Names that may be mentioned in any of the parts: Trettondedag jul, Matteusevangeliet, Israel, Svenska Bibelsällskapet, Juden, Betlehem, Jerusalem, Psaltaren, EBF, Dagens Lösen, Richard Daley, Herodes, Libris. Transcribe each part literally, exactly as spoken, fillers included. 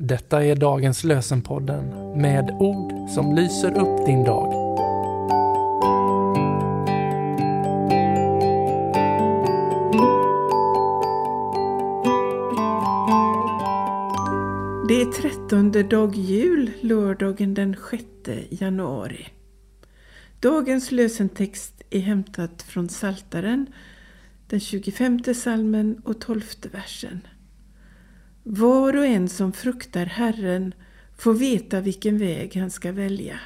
Detta är dagens lösenpodden med ord som lyser upp din dag. Det är trettonde dag jul, lördagen den sjätte januari. Dagens lösentext är hämtat från Psaltaren, den tjugofemte psalmen och tolfte versen. Var och en som fruktar Herren får veta vilken väg han ska välja.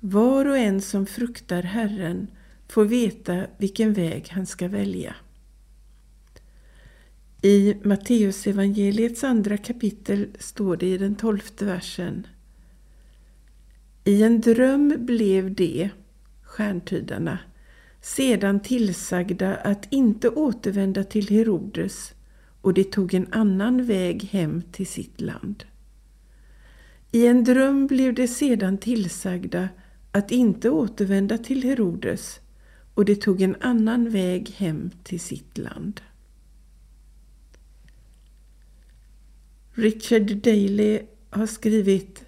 Var och en som fruktar Herren får veta vilken väg han ska välja. I Matteusevangeliets andra kapitel står det i den tolfte versen: I en dröm blev det, stjärntydarna, sedan tillsagda att inte återvända till Herodes, och det tog en annan väg hem till sitt land. I en dröm blev det sedan tillsagda att inte återvända till Herodes, och det tog en annan väg hem till sitt land. Richard Daley har skrivit: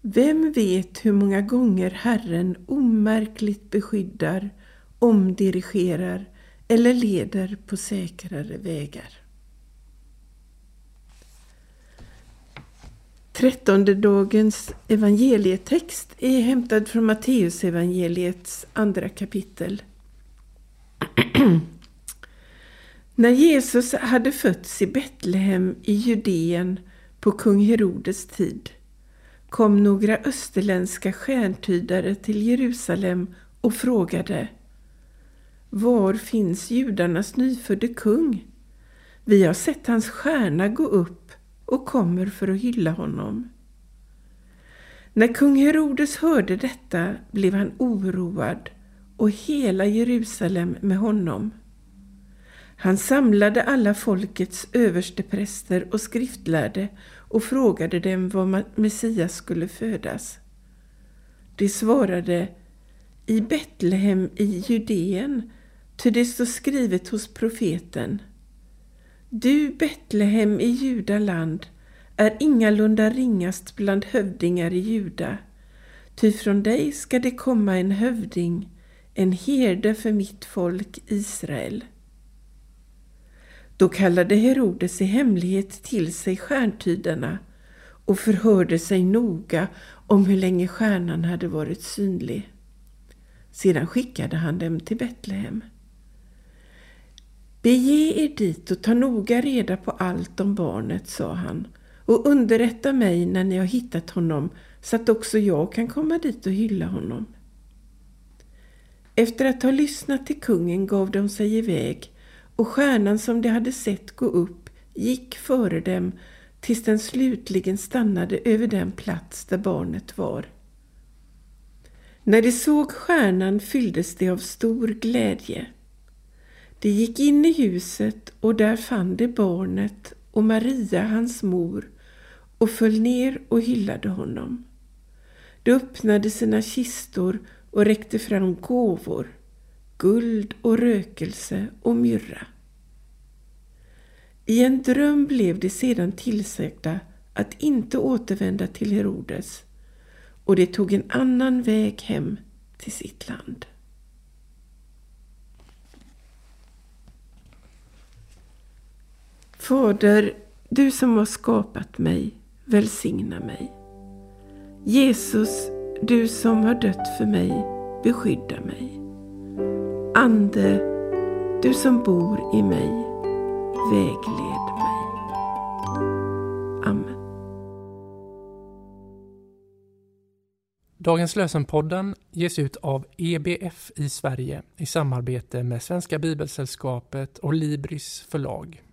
Vem vet hur många gånger Herren omärkligt beskyddar, omdirigerar eller leder på säkrare vägar. Trettonde dagens evangelietext är hämtad från Matteusevangeliets andra kapitel. När Jesus hade fötts i Betlehem i Judeen på kung Herodes tid, kom några österländska stjärntydare till Jerusalem och frågade: Var finns judarnas nyfödde kung? Vi har sett hans stjärna gå upp och kommer för att hylla honom. När kung Herodes hörde detta blev han oroad, och hela Jerusalem med honom. Han samlade alla folkets överstepräster och skriftlärde och frågade dem var Messias skulle födas. De svarade: I Betlehem i Judeen, ty det står skrivet hos profeten: Du, Betlehem i Judaland, är ingalunda ringast bland hövdingar i Juda, ty från dig ska det komma en hövding, en herde för mitt folk Israel. Då kallade Herodes i hemlighet till sig stjärntydarna och förhörde sig noga om hur länge stjärnan hade varit synlig. Sedan skickade han dem till Betlehem. Bege er dit och ta noga reda på allt om barnet, sa han, och underrätta mig när ni har hittat honom, så att också jag kan komma dit och hylla honom. Efter att ha lyssnat till kungen gav de sig iväg, och stjärnan som de hade sett gå upp gick före dem tills den slutligen stannade över den plats där barnet var. När de såg stjärnan fylldes de av stor glädje. De gick in i huset, och där fann de barnet och Maria, hans mor, och föll ner och hyllade honom. De öppnade sina kistor och räckte fram gåvor, guld och rökelse och myrra. I en dröm blev de sedan tillsagda att inte återvända till Herodes, och det tog en annan väg hem till sitt land. Fader, du som har skapat mig, välsigna mig. Jesus, du som har dött för mig, beskydda mig. Ande, du som bor i mig, vägled mig. Amen. Dagens lösenpodden ges ut av E B F i Sverige i samarbete med Svenska Bibelsällskapet och Libris förlag.